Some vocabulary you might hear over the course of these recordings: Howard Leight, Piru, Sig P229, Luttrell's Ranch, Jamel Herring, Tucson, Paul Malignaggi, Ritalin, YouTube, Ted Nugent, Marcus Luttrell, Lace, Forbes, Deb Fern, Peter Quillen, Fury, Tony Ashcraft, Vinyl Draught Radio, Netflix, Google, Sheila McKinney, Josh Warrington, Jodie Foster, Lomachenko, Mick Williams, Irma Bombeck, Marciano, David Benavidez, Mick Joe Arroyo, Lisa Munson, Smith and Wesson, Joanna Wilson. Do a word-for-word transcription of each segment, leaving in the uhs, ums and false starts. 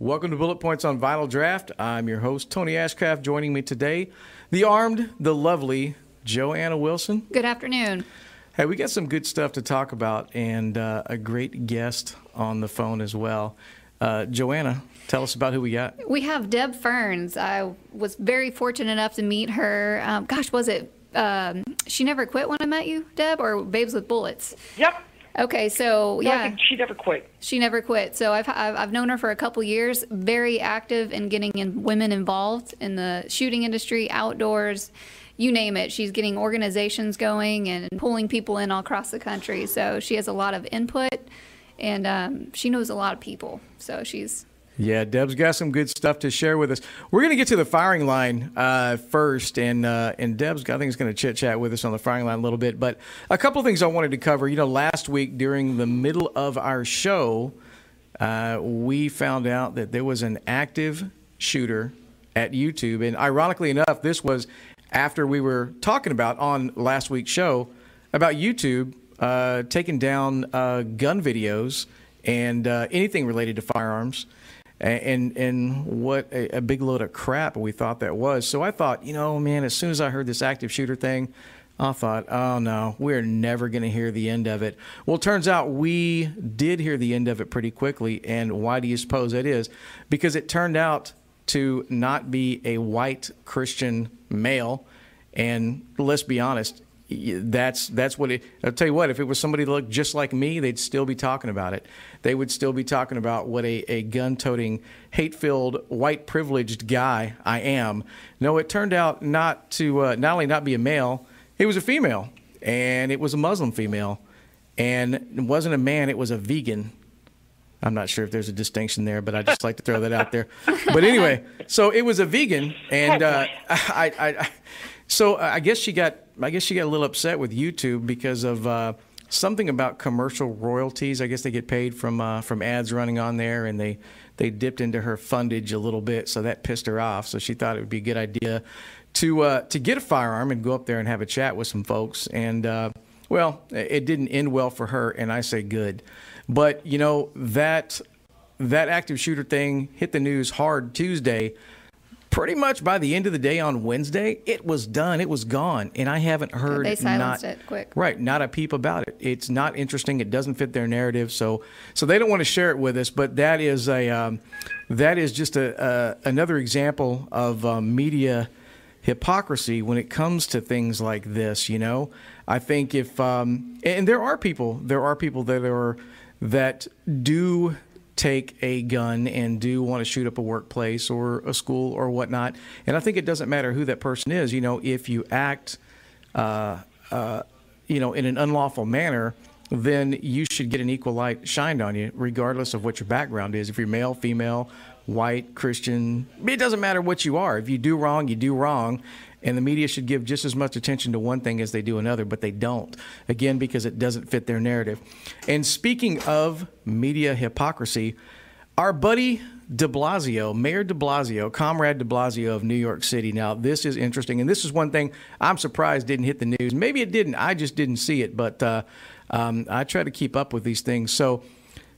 Welcome to Bullet Points on Vinyl Draught. I'm your host, Tony Ashcraft. Joining me today, the armed, the lovely Joanna Wilson. Good afternoon. Hey, we got some good stuff to talk about and uh, a great guest on the phone as well. Uh, Joanna, tell us about who we got. We have Deb Fern. I was very fortunate enough to meet her. Um, gosh, was it um, She Never Quit when I met you, Deb, or Babes with Bullets? Yep. Okay, so yeah, no, I think She Never Quit. She Never Quit. So I've I've known her for a couple years. Very active in getting in women involved in the shooting industry, outdoors, you name it. She's getting organizations going and pulling people in all across the country. So she has a lot of input, and um, she knows a lot of people. So she's yeah. Deb's got some good stuff to share with us. We're gonna get to the firing line uh, first, and uh, and Deb's I think is gonna chit chat with us on the firing line a little bit. But a couple of things I wanted to cover. You know, last week during the middle of our show, uh, we found out that there was an active shooter at YouTube, and ironically enough, this was after we were talking about on last week's show about YouTube uh, taking down uh, gun videos and uh, anything related to firearms. And and what a, a big load of crap we thought that was. So I thought, you know, man, as soon as I heard this active shooter thing, I thought, oh, no, we're never going to hear the end of it. Well, it turns out we did hear the end of it pretty quickly. And why do you suppose that is? Because it turned out to not be a white Christian male. And let's be honest, that's that's what it I'll tell you what, if it was somebody that looked just like me, they'd still be talking about it. They would still be talking about what a, a gun-toting, hate-filled, white-privileged guy I am. No, it turned out not to uh, not only not be a male, it was a female, and it was a Muslim female, and it wasn't a man, it was a vegan. I'm not sure if there's a distinction there, but I just like to throw that out there. But anyway, so it was a vegan, and uh, I, I, I so I guess she got I guess she got a little upset with YouTube because of uh, something about commercial royalties. I guess they get paid from uh, from ads running on there, and they, they dipped into her fundage a little bit, so that pissed her off. So she thought it would be a good idea to uh, to get a firearm and go up there and have a chat with some folks. And, uh, well, it didn't end well for her, and I say good. But, you know, that that active shooter thing hit the news hard Tuesday. Pretty much by the end of the day on Wednesday, it was done. It was gone. And I haven't heard. They silenced it quick. Right. Not a peep about it. It's not interesting. It doesn't fit their narrative. So so they don't want to share it with us. But that is a um, that is just a, uh, another example of um, media hypocrisy when it comes to things like this. You know, I think if um, and there are people there are people that are that do take a gun and do want to shoot up a workplace or a school or whatnot. And I think it doesn't matter who that person is. You know, if you act, uh, uh, you know, in an unlawful manner, then you should get an equal light shined on you, regardless of what your background is. If you're male, female, white, Christian, it doesn't matter what you are. If you do wrong, you do wrong. And the media should give just as much attention to one thing as they do another, but they don't. Again, because it doesn't fit their narrative. And speaking of media hypocrisy, our buddy de Blasio, Mayor de Blasio, Comrade de Blasio of New York City. Now, this is interesting, and this is one thing I'm surprised didn't hit the news. Maybe it didn't. I just didn't see it, but uh, um, I try to keep up with these things. So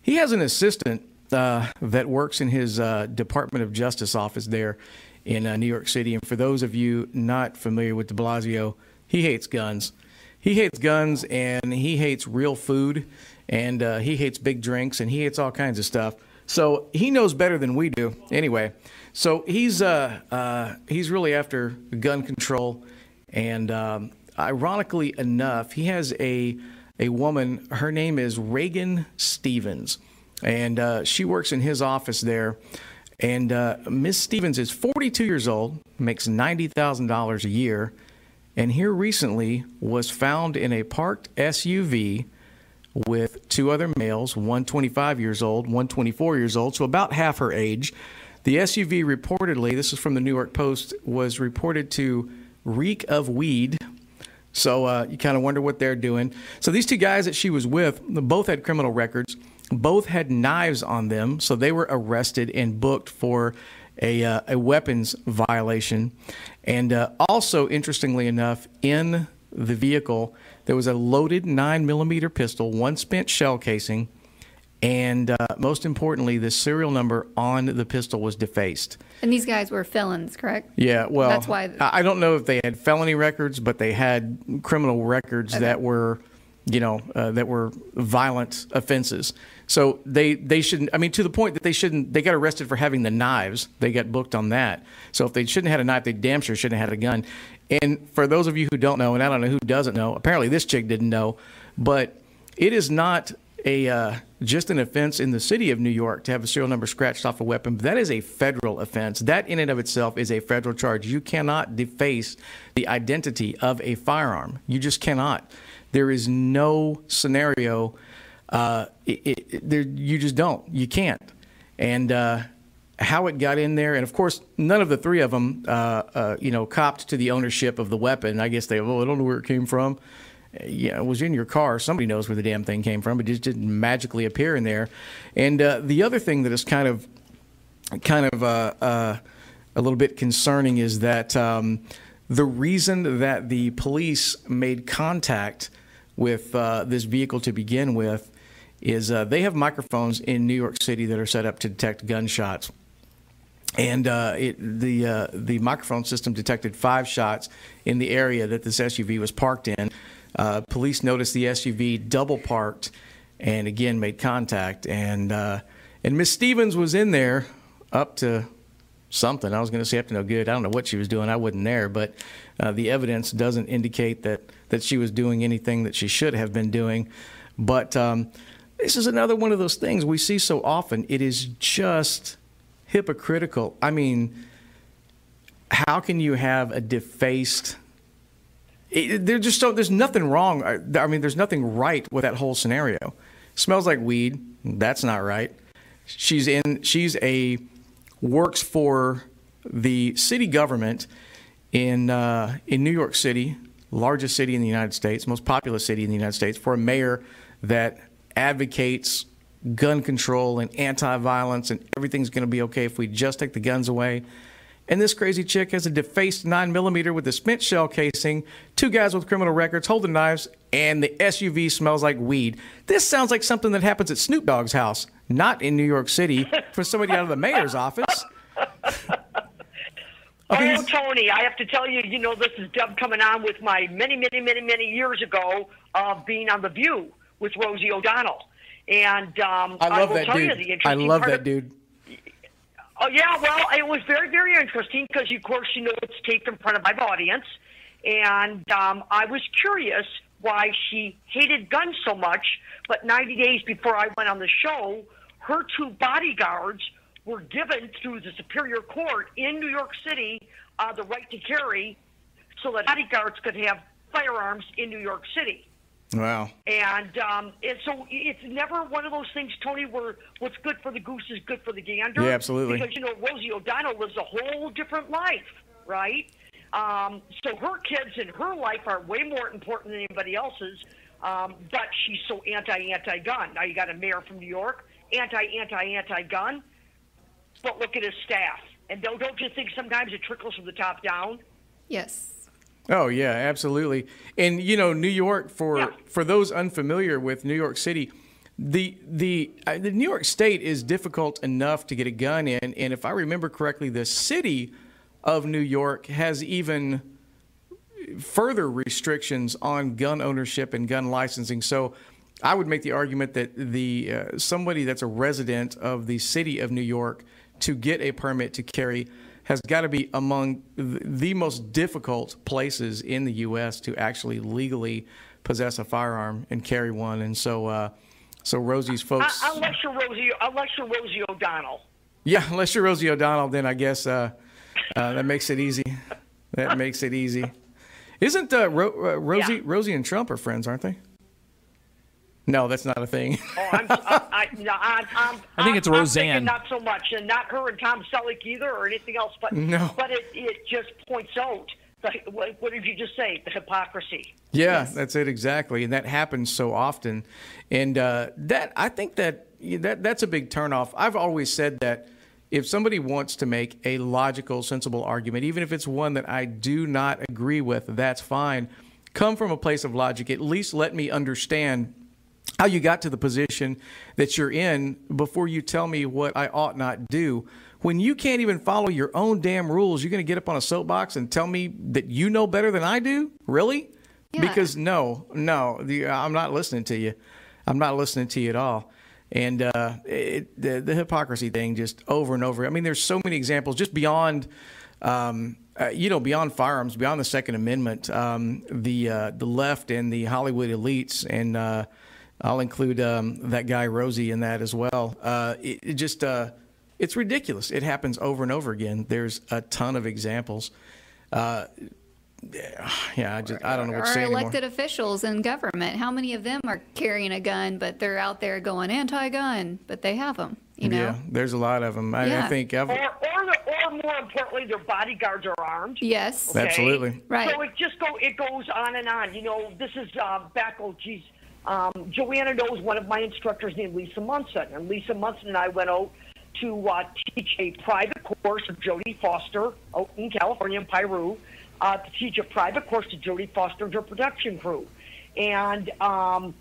he has an assistant uh, that works in his uh, Department of Justice office there in uh, New York City. And for those of you not familiar with de Blasio, he hates guns. He hates guns, and he hates real food, and uh, he hates big drinks, and he hates all kinds of stuff. So he knows better than we do. Anyway, so he's uh, uh, he's really after gun control. And um, ironically enough, he has a a woman. Her name is Reagan Stevens, and uh, she works in his office there. And uh, Miss Stevens is forty-two years old, makes ninety thousand dollars a year, and here recently was found in a parked S U V with two other males, one twenty-five years old, one twenty-four years old, so about half her age. The S U V reportedly, this is from the New York Post, was reported to reek of weed. So uh, you kind of wonder what they're doing. So these two guys that she was with, both had criminal records. Both had knives on them, so they were arrested and booked for a uh, a weapons violation. And uh, also, interestingly enough, in the vehicle, there was a loaded nine millimeter pistol, one spent shell casing, And uh, most importantly, the serial number on the pistol was defaced. And these guys were felons, correct? Yeah, well, that's why. I don't know if they had felony records, but they had criminal records okay. that were, you know, uh, that were violent offenses. So they, they shouldn't, I mean, to the point that they shouldn't, they got arrested for having the knives. They got booked on that. So if they shouldn't have had a knife, they damn sure shouldn't have had a gun. And for those of you who don't know, and I don't know who doesn't know, apparently this chick didn't know, but it is not a uh, just an offense in the city of New York to have a serial number scratched off a weapon. But that is a federal offense. That in and of itself is a federal charge. You cannot deface the identity of a firearm. You just cannot. There is no scenario. Uh, it, it, there, you just don't. You can't. And uh, how it got in there, and of course, none of the three of them, uh, uh, you know, copped to the ownership of the weapon. I guess they, oh, I don't know where it came from. Yeah, it was in your car. Somebody knows where the damn thing came from. It just didn't magically appear in there. And uh, the other thing that is kind of, kind of uh, uh, a little bit concerning is that um, the reason that the police made contact with uh, this vehicle to begin with is uh, they have microphones in New York City that are set up to detect gunshots. And uh, it, the uh, the microphone system detected five shots in the area that this S U V was parked in. Uh, police noticed the S U V double parked and again made contact. And uh, and Miss Stevens was in there up to something. I was going to say up to no good. I don't know what she was doing. I wasn't there. But uh, the evidence doesn't indicate that, that she was doing anything that she should have been doing. But um, this is another one of those things we see so often. It is just hypocritical. I mean, how can you have a defaced... It, they're just so there's nothing wrong. I mean, there's nothing right with that whole scenario. Smells like weed. That's not right. She's in. She's a works for the city government in uh, in New York City, largest city in the United States, most populous city in the United States, for a mayor that advocates gun control and anti-violence and everything's going to be okay if we just take the guns away. And this crazy chick has a defaced nine millimeter with a spent shell casing, two guys with criminal records holding knives, and the S U V smells like weed. This sounds like something that happens at Snoop Dogg's house, not in New York City, from somebody out of the mayor's office. I mean, oh, Tony, I have to tell you, you know, this is Deb coming on with my many, many, many, many years ago of being on The View with Rosie O'Donnell. And um, I love I that dude. I love that dude. Oh, yeah, well, it was very, very interesting because, of course, you know, it's taped in front of my audience. And um, I was curious why she hated guns so much. But ninety days before I went on the show, her two bodyguards were given through the Superior Court in New York City uh, the right to carry so that bodyguards could have firearms in New York City. Wow. And, um, and so it's never one of those things, Tony, where what's good for the goose is good for the gander. Yeah, absolutely. Because, you know, Rosie O'Donnell lives a whole different life, right? Um, so her kids and her life are way more important than anybody else's, um, but she's so anti-anti-gun. Now you got a mayor from New York, anti-anti-anti-gun, but look at his staff. And don't, don't you think sometimes it trickles from the top down? Yes. Oh, yeah, absolutely. And, you know, New York, for yeah. for those unfamiliar with New York City, the the uh, the New York State is difficult enough to get a gun in. And if I remember correctly, the city of New York has even further restrictions on gun ownership and gun licensing. So I would make the argument that the uh, somebody that's a resident of the city of New York to get a permit to carry has got to be among the most difficult places in the U S to actually legally possess a firearm and carry one. And so uh, so Rosie's folks... Uh, unless, you're Rosie, unless you're Rosie O'Donnell. Yeah, unless you're Rosie O'Donnell, then I guess uh, uh, that makes it easy. That makes it easy. Isn't uh, Ro uh, Rosie yeah. Rosie and Trump are friends, aren't they? No, that's not a thing. oh, I'm, I, I, no, I'm, I'm, I think it's I'm, Roseanne. I'm not so much, and not her and Tom Selleck either, or anything else. But no. but it, it just points out the, what, what did you just say? The hypocrisy. Yeah, yes. That's it exactly, and that happens so often. And uh, that I think that that that's a big turnoff. I've always said that if somebody wants to make a logical, sensible argument, even if it's one that I do not agree with, that's fine. Come from a place of logic. At least let me understand how you got to the position that you're in before you tell me what I ought not do. When you can't even follow your own damn rules, you're going to get up on a soapbox and tell me that you know better than I do? Really? Yeah. Because no, no, the, I'm not listening to you. I'm not listening to you at all. And uh, it, the, the hypocrisy thing just over and over. I mean, there's so many examples just beyond, um, uh, you know, beyond firearms, beyond the Second Amendment, um, the uh, the left and the Hollywood elites. And uh, I'll include um, that guy, Rosie, in that as well. Uh, it, it just uh, it's ridiculous. It happens over and over again. There's a ton of examples. Uh Yeah, I just I don't know what to say anymore. Our elected officials in government, how many of them are carrying a gun, but they're out there going anti-gun, but they have them, you know? Yeah, there's a lot of them. I, yeah. I think I've... Or, or, or more importantly, their bodyguards are armed. Yes, okay? Absolutely. Right. So it just go it goes on and on. You know, this is uh, back. Oh, geez, um, Joanna knows one of my instructors named Lisa Munson, and Lisa Munson and I went out to uh, teach a private course of Jodie Foster out in California, in Piru. Uh, to teach a private course to Jodie Foster and her production crew. And um,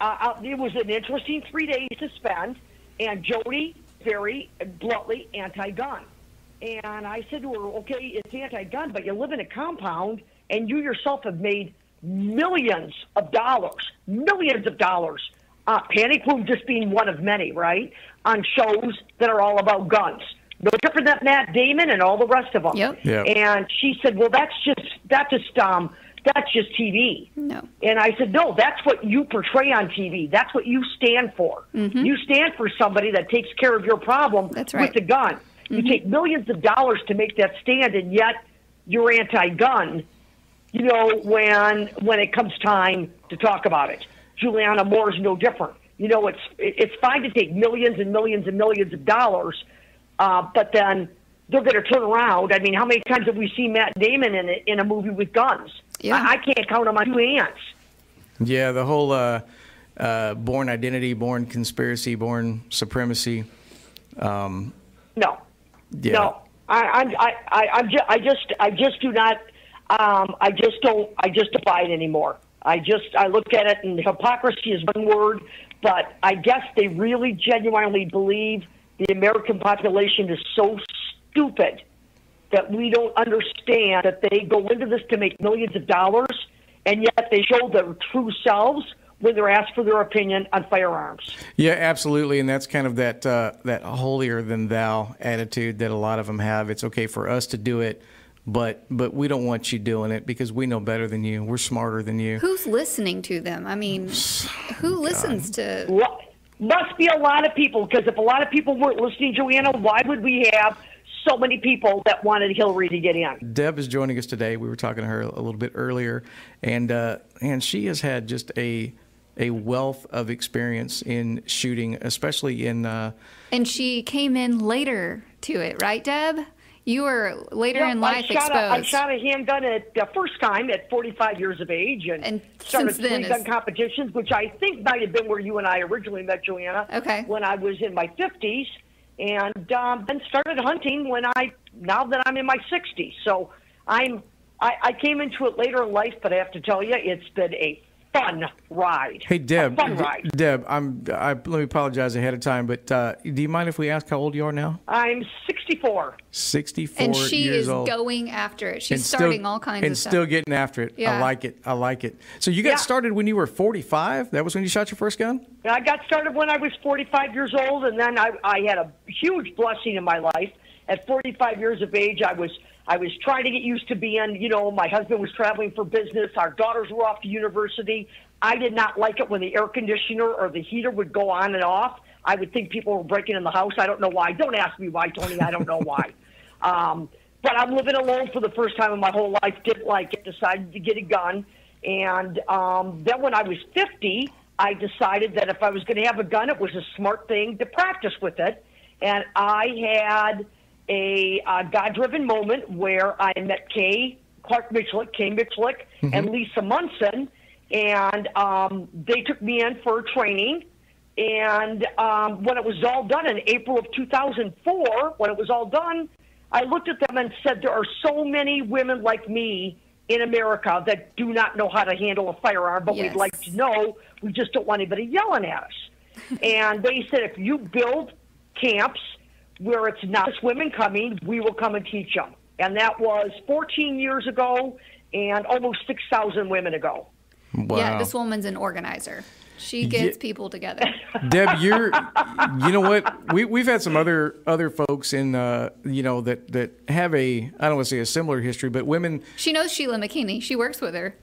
uh, it was an interesting three days to spend, and Jodie, very bluntly, anti-gun. And I said to her, okay, it's anti-gun, but you live in a compound, and you yourself have made millions of dollars, millions of dollars, uh, Panic Room just being one of many, right, on shows that are all about guns. No different than Matt Damon and all the rest of them. Yep. Yep. And she said, well, that's just, that's just, um, that's just T V. No. And I said, no, that's what you portray on T V. That's what you stand for. Mm-hmm. You stand for somebody that takes care of your problem that's right. with a gun. Mm-hmm. You take millions of dollars to make that stand, and yet you're anti-gun, you know, when, when it comes time to talk about it. Juliana Moore's no different. You know, it's, it's fine to take millions and millions and millions of dollars, Uh, but then they're going to turn around. I mean, how many times have we seen Matt Damon in a, in a movie with guns? Yeah. I, I can't count them on two hands. Yeah, the whole uh, uh, born identity, born conspiracy, born supremacy. Um, no, yeah. no, I, I'm, I, I, I'm just, I just, I just do not. Um, I just don't. I just don't buy it anymore. I just, I look at it, and hypocrisy is one word, but I guess they really genuinely believe. The American population is so stupid that we don't understand that they go into this to make millions of dollars, and yet they show their true selves when they're asked for their opinion on firearms. Yeah, absolutely, and that's kind of that uh, that holier-than-thou attitude that a lot of them have. It's okay for us to do it, but but we don't want you doing it because we know better than you. We're smarter than you. Who's listening to them? I mean, who God. listens to... What? Must be a lot of people, because if a lot of people weren't listening, Joanna, why would we have so many people that wanted Hillary to get in? Deb is joining us today. We were talking to her a little bit earlier, and uh, and she has had just a a wealth of experience in shooting, especially in... Uh, and she came in later to it, right, Deb? You were later yep, in life I shot exposed. A, I shot a handgun at the first time at forty-five years of age, and, and started three gun competitions, which I think might have been where you and I originally met, Joanna. Okay. When I was in my fifties, and um, then started hunting when I now that I'm in my sixties. So I'm I, I came into it later in life, but I have to tell you, it's been a fun ride. Hey Deb, fun ride. Deb, I'm I let me apologize ahead of time, but uh, do you mind if we ask how old you are now? I'm sixty-four. sixty-four years old. And she is old. Going after it. She's still, starting all kinds of stuff. And still getting after it. Yeah. I like it. I like it. So you got yeah. started when you were forty-five? That was when you shot your first gun? Yeah, I got started when I was forty-five years old, and then I, I had a huge blessing in my life. At forty-five years of age, I was I was trying to get used to being, you know, my husband was traveling for business. Our daughters were off to university. I did not like it when the air conditioner or the heater would go on and off. I would think people were breaking in the house. I don't know why. Don't ask me why, Tony. I don't know why. Um, but I'm living alone for the first time in my whole life. Didn't like it. Decided to get a gun. And um, then when I was fifty, I decided that if I was going to have a gun, it was a smart thing to practice with it. And I had... a uh, God-driven moment where I met Kay Clark Miculek, Kay Miculek, mm-hmm. and Lisa Munson, and um, they took me in for training. And um, when it was all done in April of two thousand four, when it was all done, I looked at them and said, there are so many women like me in America that do not know how to handle a firearm, but yes. we'd like to know. We just don't want anybody yelling at us. And they said, if you build camps where it's not just women coming, we will come and teach them. And that was fourteen years ago and almost six thousand women ago. Wow. Yeah, this woman's an organizer. She gets yeah. people together. Deb, you're, you know what? We, we've had some other other folks in, uh, you know, that, that have a, I don't want to say a similar history, but women. She knows Sheila McKinney. She works with her.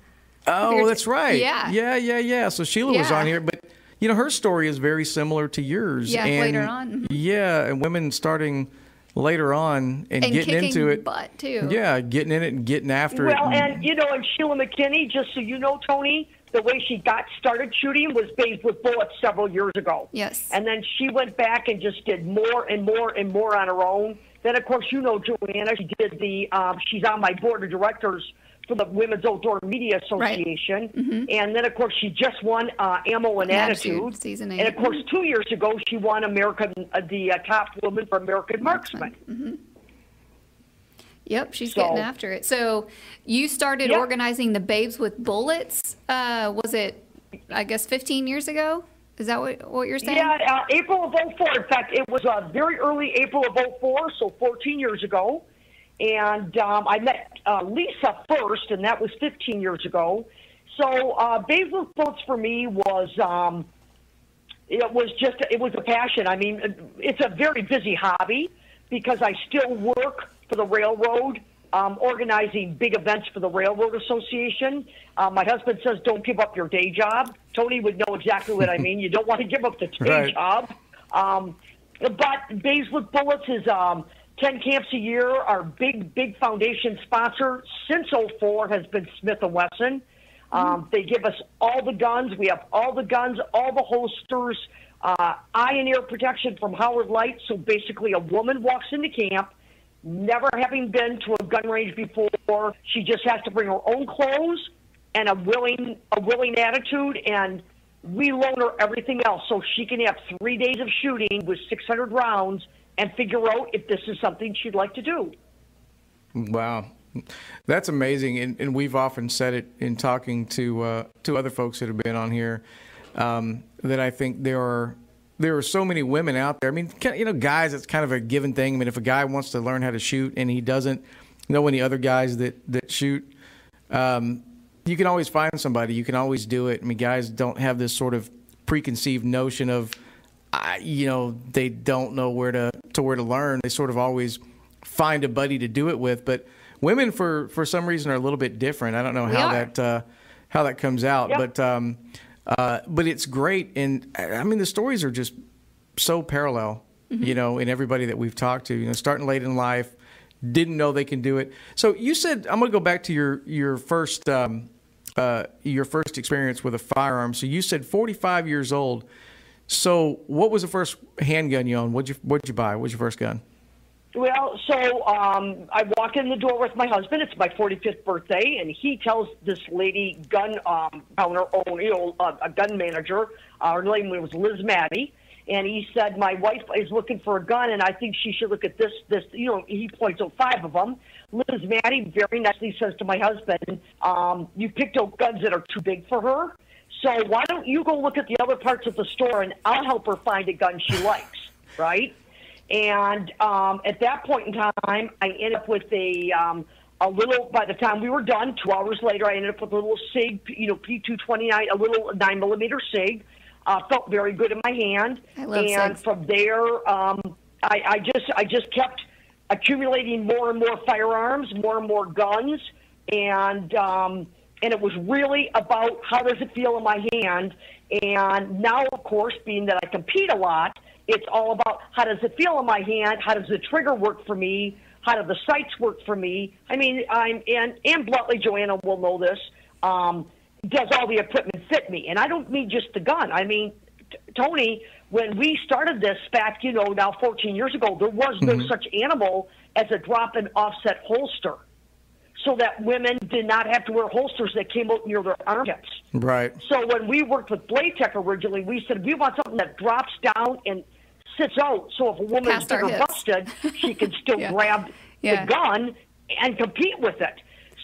Oh, that's right. Yeah. Yeah, yeah, yeah. So Sheila yeah. was on here, but, you know, her story is very similar to yours. Yeah, and later on. Yeah, and women starting later on and, and getting into it. Butt, too. Yeah, getting in it and getting after well, it. Well, and, you know, and Sheila McKinney, just so you know, Tony, the way she got started shooting was Babes with Bullets several years ago. Yes. And then she went back and just did more and more and more on her own. Then, of course, you know, Joanna, she did the, um, she's on my board of directors for the Women's Outdoor Media Association. Right. Mm-hmm. And then, of course, she just won uh, Ammo and Attitude. Attitude. Season eight. And, of course, two years ago, she won American uh, the uh, top woman for American Marksman. Mm-hmm. Yep, she's so, getting after it. So you started yep. organizing the Babes with Bullets. Uh, was it, I guess, fifteen years ago? Is that what, what you're saying? Yeah, uh, April of oh four. In fact, it was uh, very early April of oh four, so fourteen years ago. And um, I met uh, Lisa first, and that was fifteen years ago. So uh, Babes with Bullets for me was, um, it was just, it was a passion. I mean, it's a very busy hobby because I still work for the railroad, um, organizing big events for the Railroad Association. Uh, my husband says, don't give up your day job. Tony would know exactly what I mean. You don't want to give up the day right. job. Um, but Babes with Bullets is um, ten camps a year. Our big, big foundation sponsor since oh four has been Smith and Wesson. Um, mm-hmm. They give us all the guns. We have all the guns, all the holsters, uh, eye and ear protection from Howard Leight. So basically a woman walks into camp, never having been to a gun range before, she just has to bring her own clothes and a willing a willing attitude, and we loan her everything else so she can have three days of shooting with six hundred rounds and figure out if this is something she'd like to do. Wow. That's amazing, and, and we've often said it in talking to uh, to other folks that have been on here, um, that I think there are There are so many women out there. I mean, you know, guys, it's kind of a given thing. I mean, if a guy wants to learn how to shoot and he doesn't know any other guys that, that shoot, um, you can always find somebody. You can always do it. I mean, guys don't have this sort of preconceived notion of, uh, you know, they don't know where to, to where to learn. They sort of always find a buddy to do it with. But women, for, for some reason, are a little bit different. I don't know how that uh, how that comes out. Yep. But um Uh, but it's great, and I mean the stories are just so parallel, mm-hmm. you know, in everybody that we've talked to. You know, starting late in life, didn't know they can do it. So you said, I'm going to go back to your your first um, uh, your first experience with a firearm. So you said forty-five years old. So what was the first handgun you owned? What'd you what'd you buy? What's your first gun? Well, so um, I walk in the door with my husband. It's my forty-fifth birthday, and he tells this lady gun um, owner, or, you know, uh, a gun manager. Uh, her name was Liz Maddie, and he said, "My wife is looking for a gun, and I think she should look at this. This, you know." He points out five of them. Liz Maddie very nicely says to my husband, um, "You picked out guns that are too big for her. So why don't you go look at the other parts of the store, and I'll help her find a gun she likes." Right. And um, at that point in time, I ended up with a um, a little. By the time we were done, two hours later, I ended up with a little Sig, you know, P two twenty-nine, a little nine millimeter Sig. Uh, felt very good in my hand. I love Sigs. And from there, um, I, I just I just kept accumulating more and more firearms, more and more guns, and um, and it was really about how does it feel in my hand. And now, of course, being that I compete a lot, it's all about how does it feel in my hand, how does the trigger work for me, how do the sights work for me. I mean, I'm and and bluntly, Joanna will know this. Um, does all the equipment fit me? And I don't mean just the gun. I mean, t- Tony, when we started this back, you know, now fourteen years ago, there was no mm-hmm. such animal as a drop and offset holster, so that women did not have to wear holsters that came out near their armpits. Right. So when we worked with Blade Tech originally, we said we want something that drops down and sits out, so if a woman's bigger busted, she can still yeah. grab yeah. the gun and compete with it.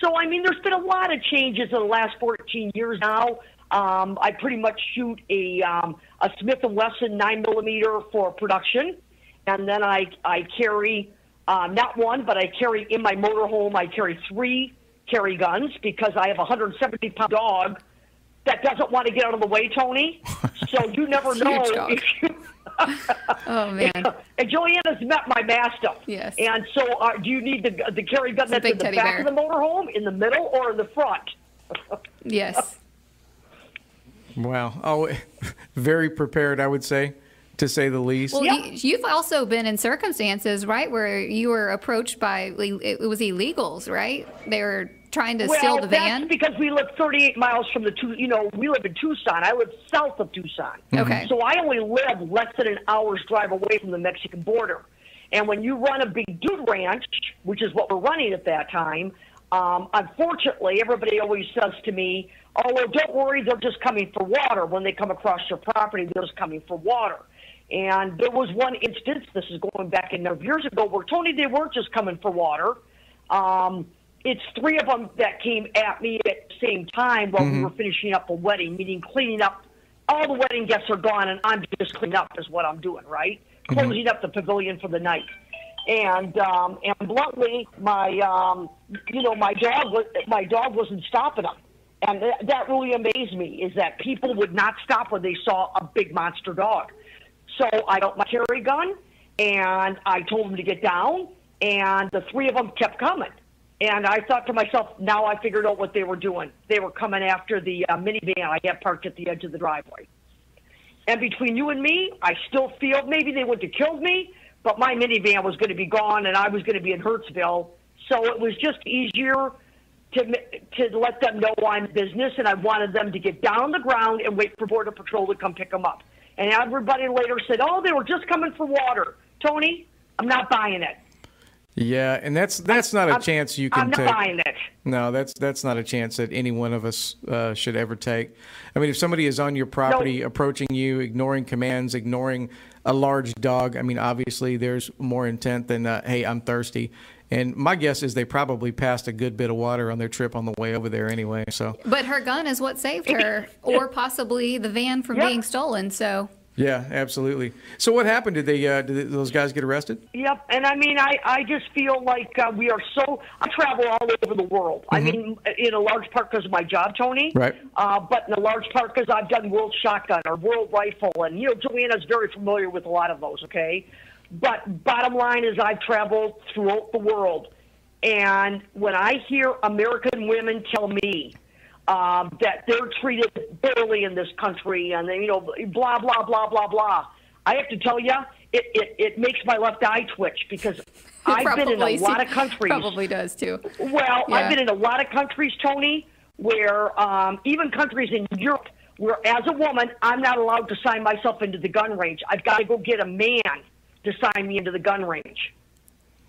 So, I mean, there's been a lot of changes in the last fourteen years now. Um, I pretty much shoot a, um, a Smith and Wesson nine millimeter for production, and then I, I carry uh, not one, but I carry in my motorhome, I carry three carry guns because I have a one hundred seventy pound dog that doesn't want to get out of the way, Tony. So you never know. If you... oh, man. And Joanna's met my mastiff. Yes. And so uh, do you need the, the carry gun that's in the back of the motorhome, in the middle, or in the front? Yes. Wow. Oh, very prepared, I would say, to say the least. Well, yeah. You've also been in circumstances, right, where you were approached by, it was illegals, right? They were trying to well, steal the van? Well, that's because we live thirty-eight miles from the, two, you know, we live in Tucson. I live south of Tucson. Okay. So I only live less than an hour's drive away from the Mexican border. And when you run a big dude ranch, which is what we're running at that time, um, unfortunately, everybody always says to me, oh, well, don't worry, they're just coming for water. When they come across your property, they're just coming for water. And there was one instance, this is going back a number of years ago, where Tony, they weren't just coming for water. Um, it's three of them that came at me at the same time while mm-hmm. we were finishing up a wedding, meaning cleaning up. All the wedding guests are gone, and I'm just cleaning up is what I'm doing, right? Mm-hmm. Closing up the pavilion for the night. And um, and bluntly, my um, you know my dog was my dog wasn't stopping them, and th that really amazed me is that people would not stop when they saw a big monster dog. So I got my carry gun, and I told them to get down, and the three of them kept coming. And I thought to myself, now I figured out what they were doing. They were coming after the uh, minivan I had parked at the edge of the driveway. And between you and me, I still feel maybe they would have killed me, but my minivan was going to be gone, and I was going to be in Hertzville. So it was just easier to, to let them know I'm in business, and I wanted them to get down on the ground and wait for Border Patrol to come pick them up. And everybody later said, oh, they were just coming for water. Tony, I'm not buying it. Yeah, and that's that's not a I'm, chance you can I'm not take. Buying it. No, that's that's not a chance that any one of us uh, should ever take. I mean, if somebody is on your property, no. approaching you, ignoring commands, ignoring a large dog, I mean, obviously there's more intent than, uh, hey, I'm thirsty. And my guess is they probably passed a good bit of water on their trip on the way over there anyway. So. But her gun is what saved her, or possibly the van from yep. being stolen, so... Yeah, absolutely. So what happened? Did they? Uh, did those guys get arrested? Yep. And I mean, I, I just feel like uh, we are so – I travel all over the world. Mm-hmm. I mean, in a large part because of my job, Tony. Right. Uh, but in a large part because I've done World Shotgun or World Rifle. And, you know, Joanna's very familiar with a lot of those, okay? But bottom line is I've traveled throughout the world. And when I hear American women tell me – Um, that they're treated barely in this country, and they, you know, blah, blah, blah, blah, blah. I have to tell you, it, it, it makes my left eye twitch because I've been in a lot of countries. Probably does, too. Well, yeah. I've been in a lot of countries, Tony, where um, even countries in Europe where, as a woman, I'm not allowed to sign myself into the gun range. I've got to go get a man to sign me into the gun range.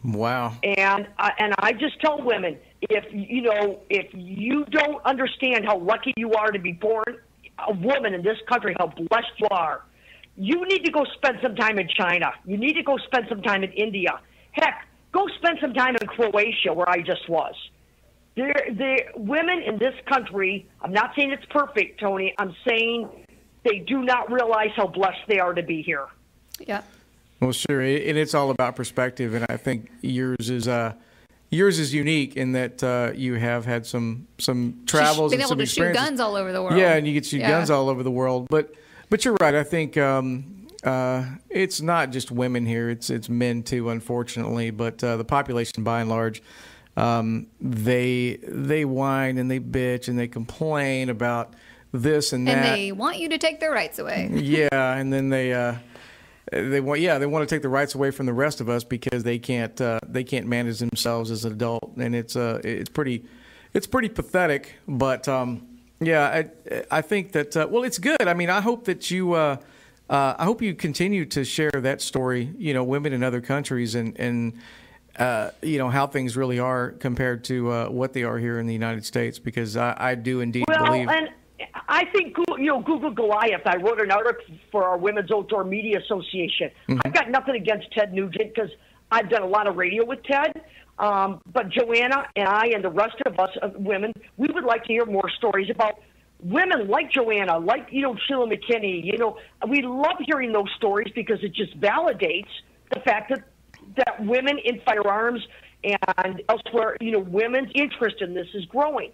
Wow. And uh, and I just tell women, if you know, if you don't understand how lucky you are to be born a woman in this country, how blessed you are, you need to go spend some time in China. You need to go spend some time in India. Heck, go spend some time in Croatia, where I just was. There, there, women in this country. I'm not saying it's perfect, Tony. I'm saying they do not realize how blessed they are to be here. Yeah. Well, sure, and it's all about perspective, and I think yours is uh, yours is unique in that uh, you have had some some travels and some experiences. Been able to shoot guns all over the world. Yeah, and you get shoot yeah. guns all over the world. But but you're right. I think um, uh, it's not just women here; it's it's men too, unfortunately. But uh, the population, by and large, um, they they whine and they bitch and they complain about this and that, and they want you to take their rights away. Yeah, and then they. Uh, They want, yeah, they want to take the rights away from the rest of us because they can't, uh, they can't manage themselves as an adult, and it's, uh, it's pretty, it's pretty pathetic. But um, yeah, I, I think that, uh, well, it's good. I mean, I hope that you, uh, uh, I hope you continue to share that story. You know, women in other countries, and and uh, you know how things really are compared to uh, what they are here in the United States, because I, I do indeed well, believe. And I think, you know, Google Goliath, I wrote an article for our Women's Outdoor Media Association. Mm-hmm. I've got nothing against Ted Nugent because I've done a lot of radio with Ted. Um, but Joanna and I and the rest of us uh, women, we would like to hear more stories about women like Joanna, like, you know, Sheila McKinney. You know, we love hearing those stories because it just validates the fact that, that women in firearms and elsewhere, you know, women's interest in this is growing.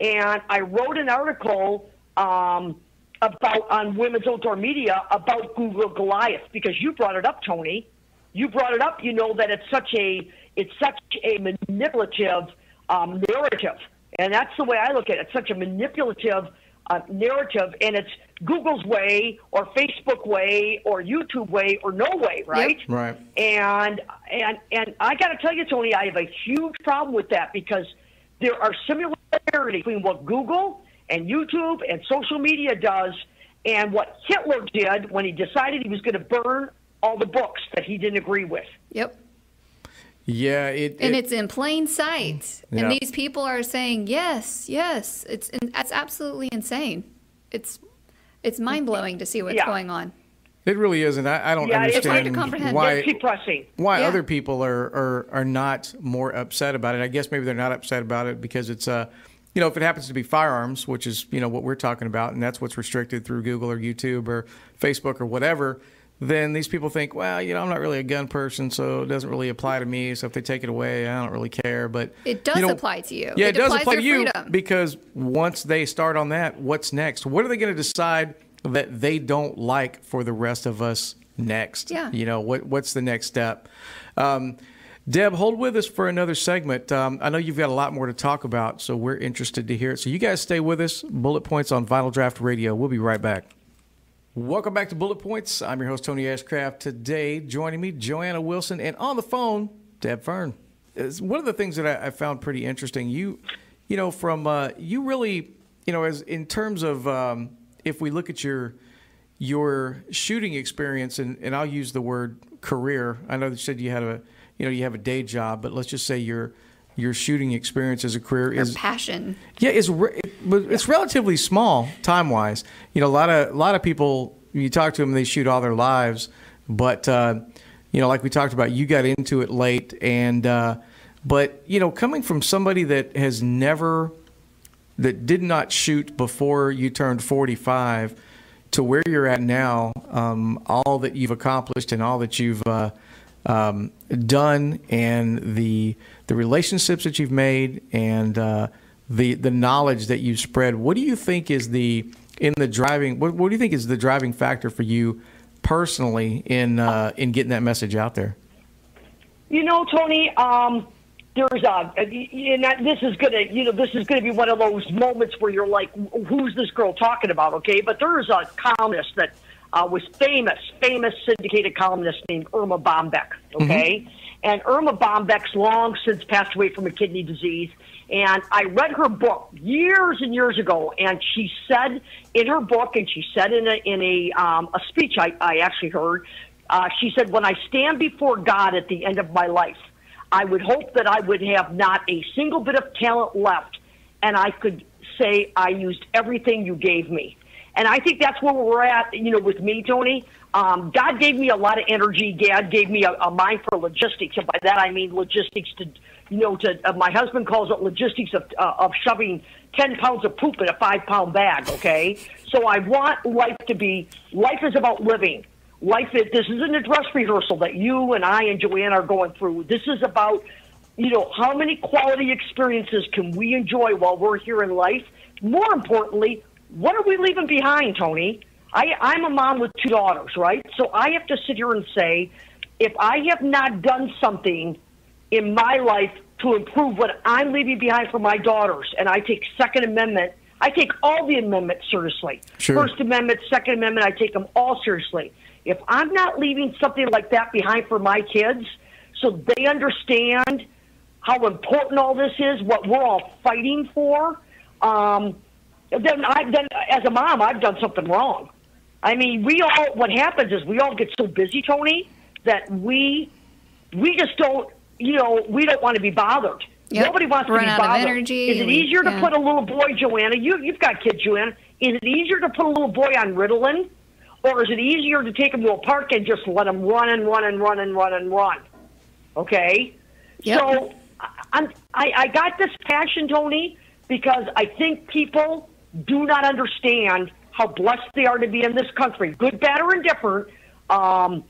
And I wrote an article um, about on Women's Outdoor Media about Google Goliath, because you brought it up, Tony. You brought it up. You know that it's such a it's such a manipulative um, narrative, and that's the way I look at it. It's such a manipulative uh, narrative, and it's Google's way, or Facebook way, or YouTube way, or no way, right? Yep. Right. And and and I got to tell you, Tony, I have a huge problem with that, because there are similarities between what Google and YouTube and social media does and what Hitler did when he decided he was going to burn all the books that he didn't agree with. Yep. Yeah. It, and it, it's in plain sight. Yeah. And these people are saying, yes, yes. It's that's absolutely insane. It's it's mind-blowing to see what's yeah. going on. It really is, and I, I don't yeah, understand why, why yeah. other people are, are, are not more upset about it. I guess maybe they're not upset about it because it's, uh, you know, if it happens to be firearms, which is, you know, what we're talking about, and that's what's restricted through Google or YouTube or Facebook or whatever, then these people think, well, you know, I'm not really a gun person, so it doesn't really apply to me. So if they take it away, I don't really care. But it does you know, apply to you. Yeah, it, it does apply to you freedom. Because once they start on that, what's next? What are they going to decide that they don't like for the rest of us next? Yeah. You know, what what's the next step? Um, Deb, hold with us for another segment. Um, I know you've got a lot more to talk about, so we're interested to hear it. So you guys stay with us. Bullet Points on Vinyl Draught Radio. We'll be right back. Welcome back to Bullet Points. I'm your host, Tony Ashcraft. Today, joining me, Joanna Wilson, and on the phone, Deb Fern. It's one of the things that I, I found pretty interesting. You, you know, from uh, you really, you know, as in terms of... Um, if we look at your your shooting experience, and, and I'll use the word career. I know that you said you had a you know you have a day job, but let's just say your your shooting experience as a career is your passion. Yeah, is re, it, it's relatively small time wise. You know, a lot of a lot of people you talk to them, they shoot all their lives, but uh, you know, like we talked about, you got into it late, and uh, but you know, coming from somebody that has never. That did not shoot before you turned forty-five to where you're at now, um, all that you've accomplished and all that you've uh, um, done, and the the relationships that you've made, and uh, the the knowledge that you've spread. What do you think is the in the driving? What, what do you think is the driving factor for you personally in uh, in getting that message out there? You know, Tony. Um There's a, and this is gonna, you know, this is gonna be one of those moments where you're like, who's this girl talking about? Okay, but there's a columnist that uh, was famous, famous syndicated columnist named Irma Bombeck. Okay, mm-hmm. And Irma Bombeck's long since passed away from a kidney disease. And I read her book years and years ago, and she said in her book, and she said in a in a um, a speech I, I actually heard, uh, she said, "When I stand before God at the end of my life, I would hope that I would have not a single bit of talent left, and I could say I used everything you gave me." And I think that's where we're at, you know, with me, Tony. Um, God gave me a lot of energy. God gave me a, a mind for logistics, and by that I mean logistics to, you know, to uh, my husband calls it logistics of, uh, of shoving ten pounds of poop in a five pound bag, okay? So I want life to be, life is about living. Life is, this isn't a dress rehearsal that you and I and Joanna are going through. This is about, you know, how many quality experiences can we enjoy while we're here in life? More importantly, what are we leaving behind, Tony? I, I'm a mom with two daughters, right? So I have to sit here and say, if I have not done something in my life to improve what I'm leaving behind for my daughters, and I take Second Amendment, I take all the amendments seriously. Sure. First Amendment, Second Amendment, I take them all seriously. If I'm not leaving something like that behind for my kids so they understand how important all this is, what we're all fighting for, um, then, I, then as a mom, I've done something wrong. I mean, we all, what happens is we all get so busy, Tony, that we we just don't, you know, we don't want to be bothered. Yep. Nobody wants Run to be out bothered. Of energy. Is it easier yeah. to put a little boy, Joanna? You, you've got kids, Joanna. Is it easier to put a little boy on Ritalin? Or is it easier to take them to a park and just let them run and run and run and run and run? Okay? Yep. So I'm, I, I got this passion, Tony, because I think people do not understand how blessed they are to be in this country, good, bad, or indifferent. Um,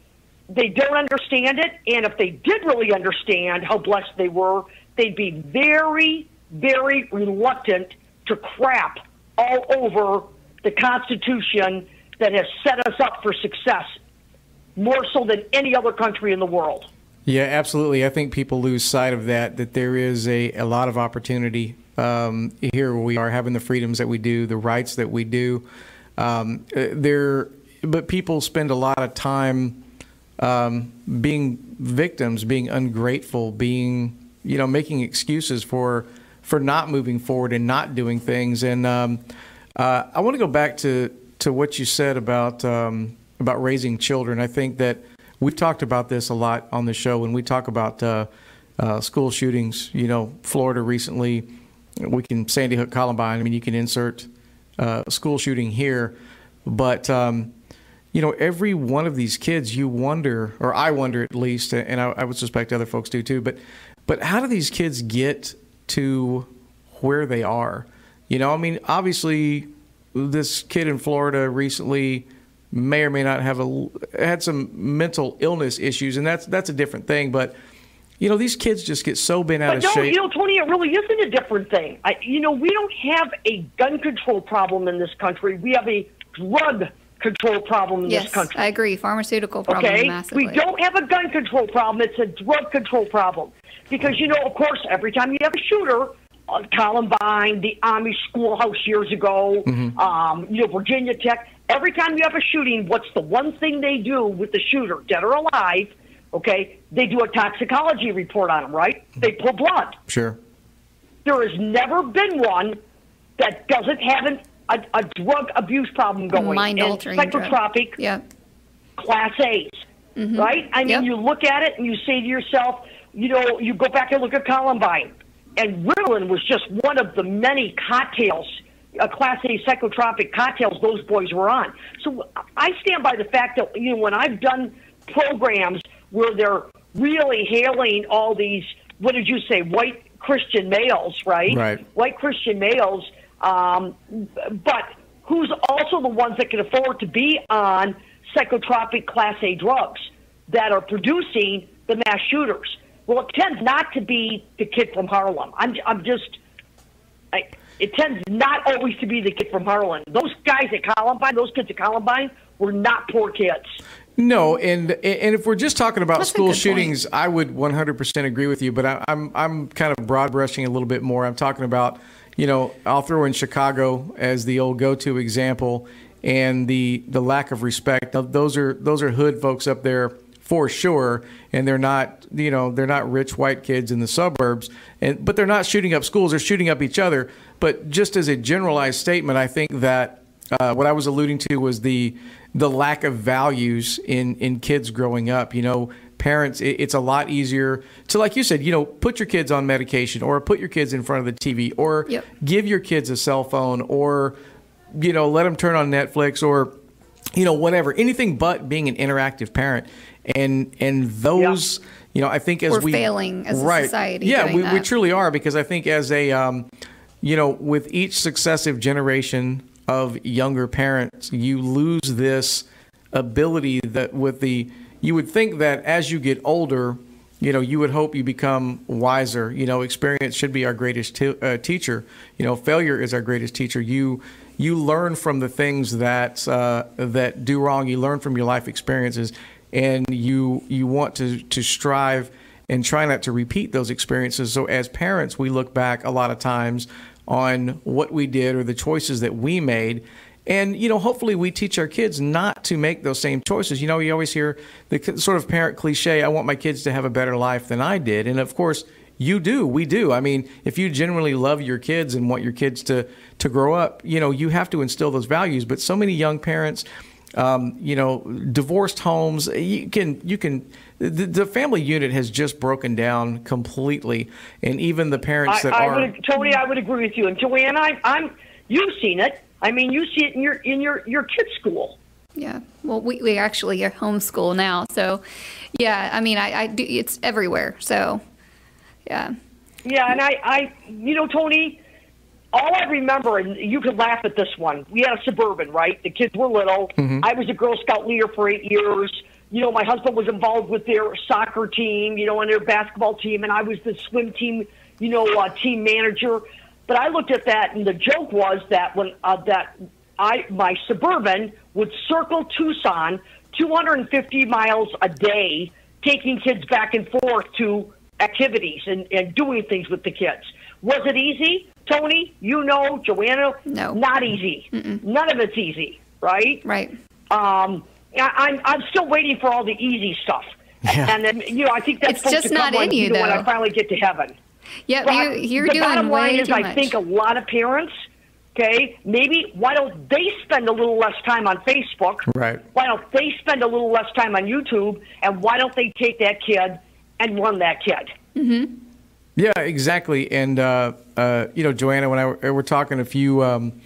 they don't understand it, and if they did really understand how blessed they were, they'd be very, very reluctant to crap all over the Constitution that has set us up for success, more so than any other country in the world. Yeah, absolutely. I think people lose sight of that, that there is a, a lot of opportunity um, here. We are having the freedoms that we do, the rights that we do. Um, there, but people spend a lot of time um, being victims, being ungrateful, being, you know, making excuses for for not moving forward and not doing things. And um, uh, I want to go back to, to what you said about um, about raising children. I think that we've talked about this a lot on the show when we talk about uh, uh, school shootings. You know, Florida recently, we can Sandy Hook, Columbine. I mean, you can insert uh, school shooting here. But, um, you know, every one of these kids, you wonder, or I wonder at least, and I, I would suspect other folks do too, but, but how do these kids get to where they are? You know, I mean, obviously this kid in Florida recently may or may not have a, had some mental illness issues, and that's that's a different thing. But, you know, these kids just get so bent out but of no, shape. You know, Tony, it really isn't a different thing. I, you know, we don't have a gun control problem in this country. We have a drug control problem in yes, this country. Yes, I agree. Pharmaceutical problem okay? massively. We don't have a gun control problem. It's a drug control problem. Because, you know, of course, every time you have a shooter, uh, Columbine, the Amish schoolhouse years ago, mm-hmm. um, you know, Virginia Tech, every time you have a shooting, what's the one thing they do with the shooter, dead or alive, okay, they do a toxicology report on him, right? They pull blood. Sure. There has never been one that doesn't have an, a, a drug abuse problem going. Mind-altering and psychotropic drug. Yeah. Class A's, mm-hmm. right? I mean, yep. you look at it and you say to yourself, you know, you go back and look at Columbine, and Ritalin was just one of the many cocktails, a Class A psychotropic cocktails those boys were on. So I stand by the fact that, you know, when I've done programs where they're really hailing all these, what did you say, white Christian males, right? Right. White Christian males, um, but who's also the ones that can afford to be on psychotropic Class A drugs that are producing the mass shooters. Well, it tends not to be the kid from Harlem. I'm, I'm just, I, it tends not always to be the kid from Harlem. Those guys at Columbine, those kids at Columbine, were not poor kids. No, and and if we're just talking about That's school shootings, point. I would one hundred percent agree with you. But I, I'm I'm kind of broad brushing a little bit more. I'm talking about, you know, I'll throw in Chicago as the old go-to example, and the the lack of respect. Those are those are hood folks up there. For sure, and they're not, you know, they're not rich white kids in the suburbs, and but they're not shooting up schools; they're shooting up each other. But just as a generalized statement, I think that uh, what I was alluding to was the the lack of values in in kids growing up. You know, parents, it, it's a lot easier to, like you said, you know, put your kids on medication, or put your kids in front of the T V, or yep. give your kids a cell phone, or, you know, let them turn on Netflix, or, you know, whatever, anything but being an interactive parent. And and those, yeah. you know, I think as We're we failing as right, a society, yeah, we, we truly are, because I think as a, um, you know, with each successive generation of younger parents, you lose this ability that with the you would think that as you get older, you know, you would hope you become wiser. You know, experience should be our greatest t- uh, teacher. You know, failure is our greatest teacher. You. You learn from the things that uh, that do wrong. You learn from your life experiences, and you you want to to strive and try not to repeat those experiences. So as parents, we look back a lot of times on what we did or the choices that we made, and, you know, hopefully we teach our kids not to make those same choices. You know, you always hear the sort of parent cliche, "I want my kids to have a better life than I did," and of course. You do. We do. I mean, if you genuinely love your kids and want your kids to, to grow up, you know, you have to instill those values. But so many young parents, um, you know, divorced homes, you can, you can, the, the family unit has just broken down completely. And even the parents that I, I are. Would, Tony, I would agree with you. And Joanna, I, I'm, you've seen it. I mean, you see it in your, in your, your kids' school. Yeah. Well, we, we actually are homeschool now. So, yeah, I mean, I, I do, it's everywhere. So. Yeah. Yeah, and I, I, you know, Tony, all I remember, and you could laugh at this one, we had a Suburban, right? The kids were little. Mm-hmm. I was a Girl Scout leader for eight years. You know, my husband was involved with their soccer team, you know, and their basketball team, and I was the swim team, you know, uh, team manager. But I looked at that, and the joke was that when uh, that I my Suburban would circle Tucson two hundred fifty miles a day, taking kids back and forth to activities and, and doing things with the kids. Was it easy, Tony? You know, Joanna? No. Not easy. Mm-mm. None of it's easy, right? Right. Um, I, I'm I'm still waiting for all the easy stuff. Yeah. And then, you know, I think that's supposed to come when, you, you know, when I finally get to heaven. Yeah, but you, you're doing way too much. The bottom line is I think a lot of parents, okay, maybe why don't they spend a little less time on Facebook? Right. Why don't they spend a little less time on YouTube? And why don't they take that kid and run that kid? Mm-hmm. Yeah, exactly. And, uh, uh, you know, Joanna, when I w- we're talking a few um,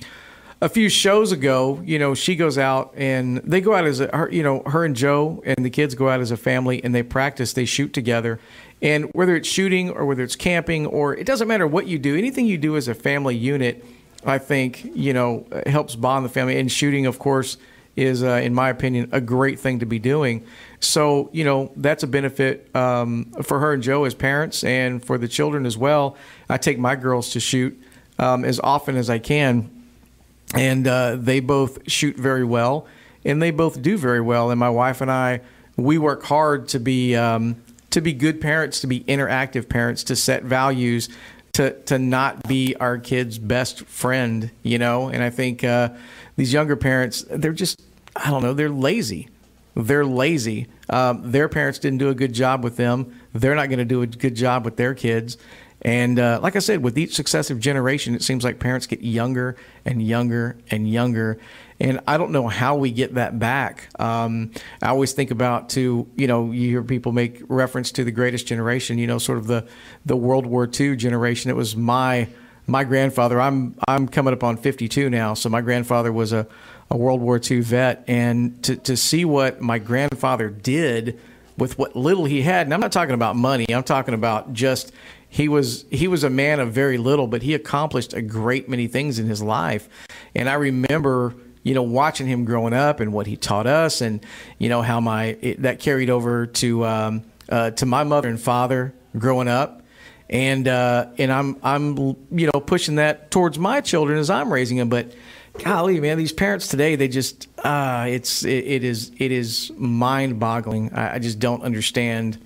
a few shows ago, you know, she goes out and they go out as a, her, you know, her and Joe and the kids go out as a family and they practice, they shoot together. And whether it's shooting or whether it's camping or it doesn't matter what you do, anything you do as a family unit, I think, you know, helps bond the family. And shooting, of course, is, uh, in my opinion, a great thing to be doing. So, you know, that's a benefit um, for her and Joe as parents and for the children as well. I take my girls to shoot um, as often as I can. And uh, they both shoot very well and they both do very well. And my wife and I, we work hard to be um, to be good parents, to be interactive parents, to set values, to, to not be our kids' best friend, you know. And I think uh, these younger parents, they're just, I don't know, they're lazy. They're lazy. Um, their parents didn't do a good job with them. They're not going to do a good job with their kids. And uh, like I said, with each successive generation, it seems like parents get younger and younger and younger. And I don't know how we get that back. Um, I always think about to, you know, you hear people make reference to the greatest generation, you know, sort of the, the World War Two generation. It was my my grandfather. I'm I'm coming up on fifty-two now. So my grandfather was a, a World War Two vet. And to, to see what my grandfather did with what little he had, and I'm not talking about money. I'm talking about just he was he was a man of very little, but he accomplished a great many things in his life. And I remember, you know, watching him growing up and what he taught us and, you know, how my it, that carried over to um, uh, to my mother and father growing up. And uh, and I'm, I'm, you know, pushing that towards my children as I'm raising them. But golly, man, these parents today, they just uh, it's it, it is it is mind boggling. I, I just don't understand.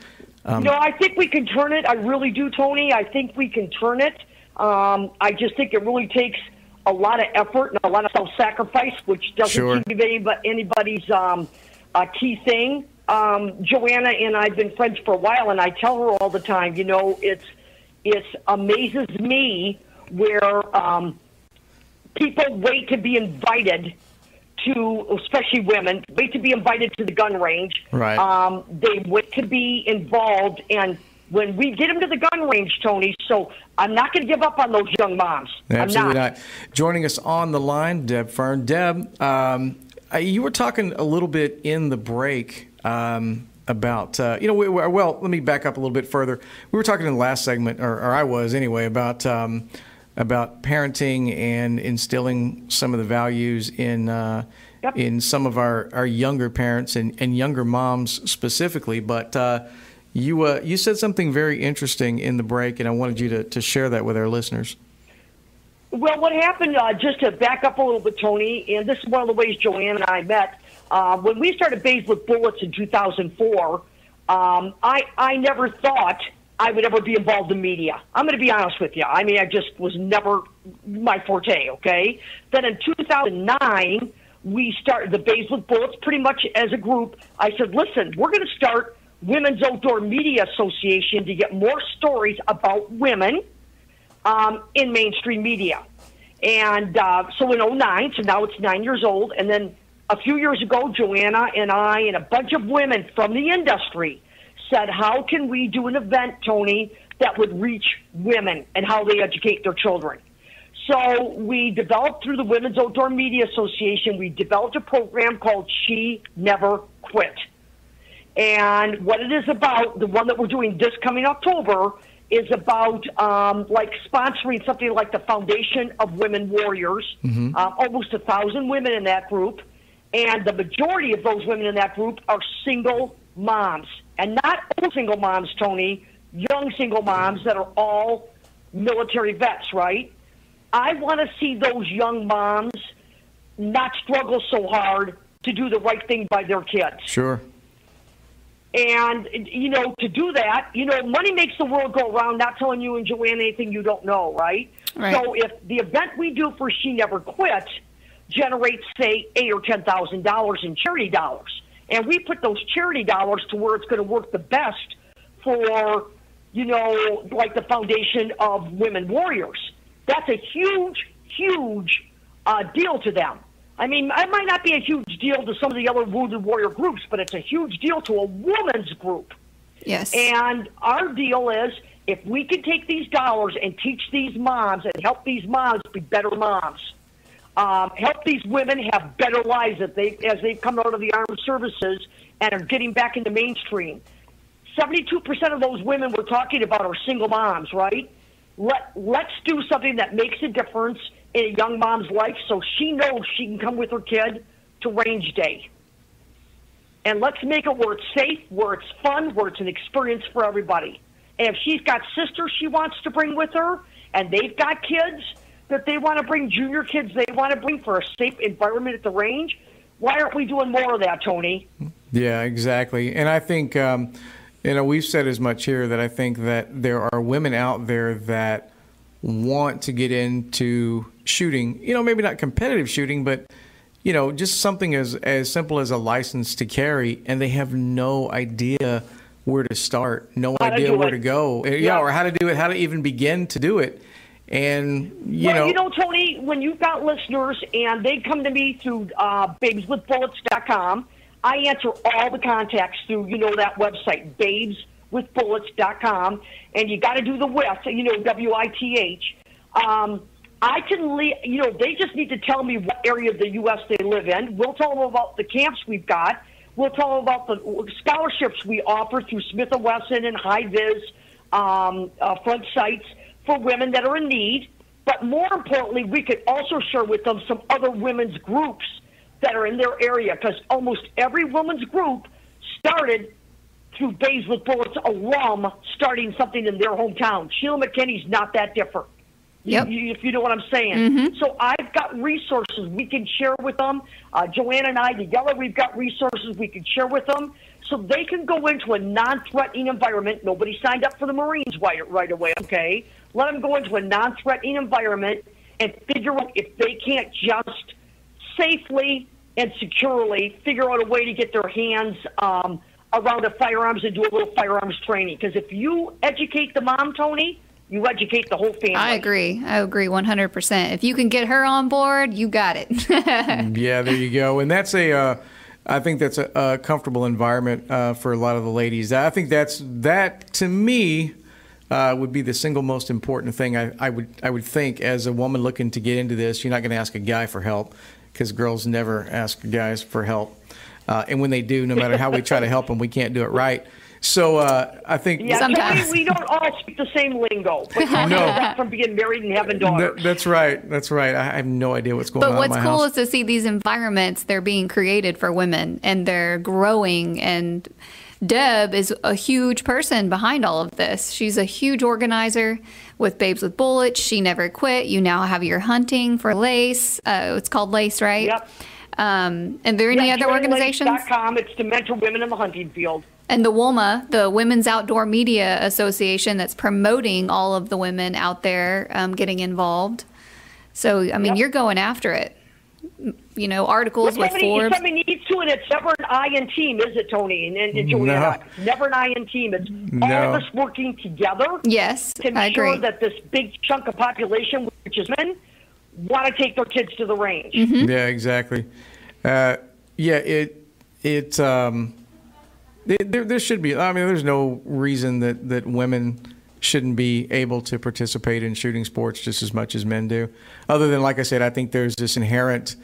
Um, no, I think we can turn it. I really do, Tony. I think we can turn it. Um, I just think it really takes a lot of effort and a lot of self-sacrifice, which doesn't sure. seem to be anybody's um, uh, key thing. Um, Joanna and I've been friends for a while, and I tell her all the time, you know, it's it amazes me where um, people wait to be invited to, especially women, wait to be invited to the gun range. Right. Um, they wait to be involved, and when we get them to the gun range, Tony, so I'm not going to give up on those young moms. Absolutely I'm not. not. Joining us on the line, Deb Fern. Deb, um, you were talking a little bit in the break um, about, uh, you know, we, we, well, let me back up a little bit further. We were talking in the last segment, or, or I was anyway, about um, about parenting and instilling some of the values in uh, yep. in some of our, our younger parents and, and younger moms specifically, but uh You uh, you said something very interesting in the break, and I wanted you to, to share that with our listeners. Well, what happened, uh, just to back up a little bit, Tony, and this is one of the ways Joanne and I met. Uh, when we started Babes with Bullets in two thousand four, um, I, I never thought I would ever be involved in media. I'm going to be honest with you. I mean, I just was never my forte, okay? Then in two thousand nine, we started the Babes with Bullets pretty much as a group. I said, listen, we're going to start Women's Outdoor Media Association to get more stories about women um, in mainstream media. And uh, so in oh nine, so now it's nine years old. And then a few years ago, Joanna and I and a bunch of women from the industry said, how can we do an event, Tony, that would reach women and how they educate their children? So we developed through the Women's Outdoor Media Association, we developed a program called She Never Quit. And what it is about, the one that we're doing this coming October, is about um, like sponsoring something like the Foundation of Women Warriors, mm-hmm. uh, almost a thousand women in that group. And the majority of those women in that group are single moms, and not all single moms, Tony, young single moms that are all military vets, right? I want to see those young moms not struggle so hard to do the right thing by their kids. Sure. And, you know, to do that, you know, money makes the world go round, not telling you and Joanne anything you don't know, right? Right. So if the event we do for She Never Quit generates, say, eight or ten thousand dollars in charity dollars, and we put those charity dollars to where it's going to work the best for, you know, like the Foundation of Women Warriors, that's a huge, huge uh, deal to them. I mean, it might not be a huge deal to some of the other Wounded Warrior groups, but it's a huge deal to a woman's group. Yes. And our deal is, if we can take these dollars and teach these moms and help these moms be better moms, um, help these women have better lives as they, as they've come out of the armed services and are getting back into mainstream. seventy-two percent of those women we're talking about are single moms, right? Let, let's do something that makes a difference in a young mom's life, so she knows she can come with her kid to range day. And let's make it where it's safe, where it's fun, where it's an experience for everybody. And if she's got sisters she wants to bring with her, and they've got kids that they want to bring, junior kids they want to bring, for a safe environment at the range, why aren't we doing more of that, Tony? Yeah, exactly. And I think, um, you know, we've said as much here, that I think that there are women out there that want to get into shooting, you know, maybe not competitive shooting, but, you know, just something as, as simple as a license to carry, and they have no idea where to start, no how idea to where it. to go, yeah. yeah, or how to do it, how to even begin to do it. And, you well, know. you know, Tony, when you've got listeners and they come to me through uh, babes with bullets dot com, I answer all the contacts through, you know, that website, babes with bullets dot com, and you got to do the with, you know, W I T H. Um, I can, le- you know, they just need to tell me what area of the U S they live in. We'll tell them about the camps we've got. We'll tell them about the scholarships we offer through Smith and Wesson and Hi-Viz um, uh, front sites for women that are in need. But more importantly, we could also share with them some other women's groups that are in their area, because almost every woman's group started through Babes with Bullets alum starting something in their hometown. Sheila McKinney's not that different, yep. you, if you know what I'm saying. Mm-hmm. So I've got resources we can share with them. Uh, Joanne and I together, we've got resources we can share with them, so they can go into a non-threatening environment. Nobody signed up for the Marines right, right away, okay? Let them go into a non-threatening environment and figure out if they can't just safely and securely figure out a way to get their hands um, around the firearms and do a little firearms training. Because if you educate the mom, Tony, you educate the whole family. I agree. I agree one hundred percent. If you can get her on board, you got it. Yeah, there you go. And that's a, uh, I think that's a, a comfortable environment uh, for a lot of the ladies. I think that's, that to me uh, would be the single most important thing. I, I would, I would think, as a woman looking to get into this, you're not going to ask a guy for help, because girls never ask guys for help. Uh, and when they do, no matter how we try to help them, we can't do it right. So uh, I think... Yeah, sometimes. We, we don't all speak the same lingo. But no. From being married and having daughters. Th- that's right. That's right. I have no idea what's going but on what's in my cool house. But what's cool is to see these environments, they're being created for women, and they're growing. And Deb is a huge person behind all of this. She's a huge organizer with Babes with Bullets. She Never Quit. You now have your hunting for Lace. Uh, it's called Lace, right? Yep. Um, and there any yeah, other organizations? .com, it's to mentor women in the hunting field. And the WOMA, the Women's Outdoor Media Association, that's promoting all of the women out there um, getting involved. So, I mean, yep. You're going after it. You know, articles with Forbes. Somebody needs to, and it's never an I in team, is it, Tony? And, and, and Joanna, no. Never an I in team. It's no. all of us working together. Yes, to make sure that this big chunk of population, which is men, want to take their kids to the range. Mm-hmm. Yeah, exactly. Uh, yeah, it it, um, it there there should be. I mean, there's no reason that, that women shouldn't be able to participate in shooting sports just as much as men do. Other than, like I said, I think there's this inherent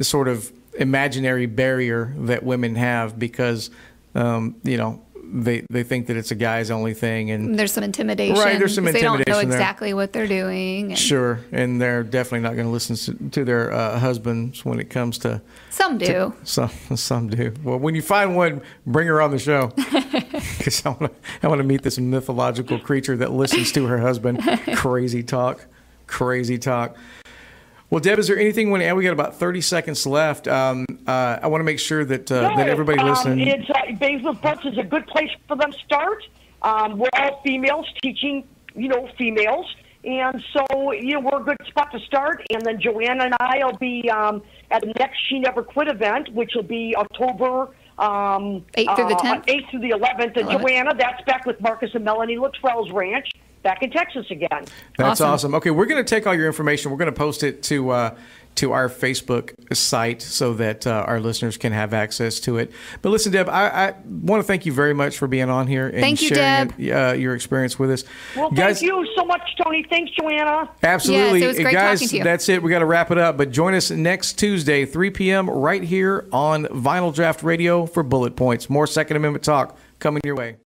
sort of imaginary barrier that women have because, um, you know, they they think that it's a guy's only thing, and there's some intimidation. Right, there's some intimidation. They don't know exactly what they're doing. And sure, and they're definitely not going to listen to their uh, husbands when it comes to. Some do. To, some some do. Well, when you find one, bring her on the show, because I want I want to meet this mythological creature that listens to her husband. Crazy talk, crazy talk. Well, Deb, is there anything when we got about thirty seconds left? Um, uh, I want to make sure that uh, yes, that everybody listening. Um, it's uh, Babes with Bullets is a good place for them to start. Um, we're all females teaching, you know, females, and so you know we're a good spot to start. And then Joanna and I will be um, at the next She Never Quit event, which will be October um, eighth through the tenth, uh, eighth through the eleventh. And Joanna, that's back with Marcus and Melanie Luttrell's Ranch. Back in Texas again. That's awesome. awesome. Okay, we're going to take all your information. We're going to post it to uh, to our Facebook site so that uh, our listeners can have access to it. But listen, Deb, I, I want to thank you very much for being on here and thank you, sharing Deb. Uh, your experience with us. Well, guys, thank you so much, Tony. Thanks, Joanna. Absolutely. Yes, it was great guys, talking to you. That's it. We got to wrap it up. But join us next Tuesday, three p.m. right here on Vinyl Draught Radio for Bullet Points. More Second Amendment talk coming your way.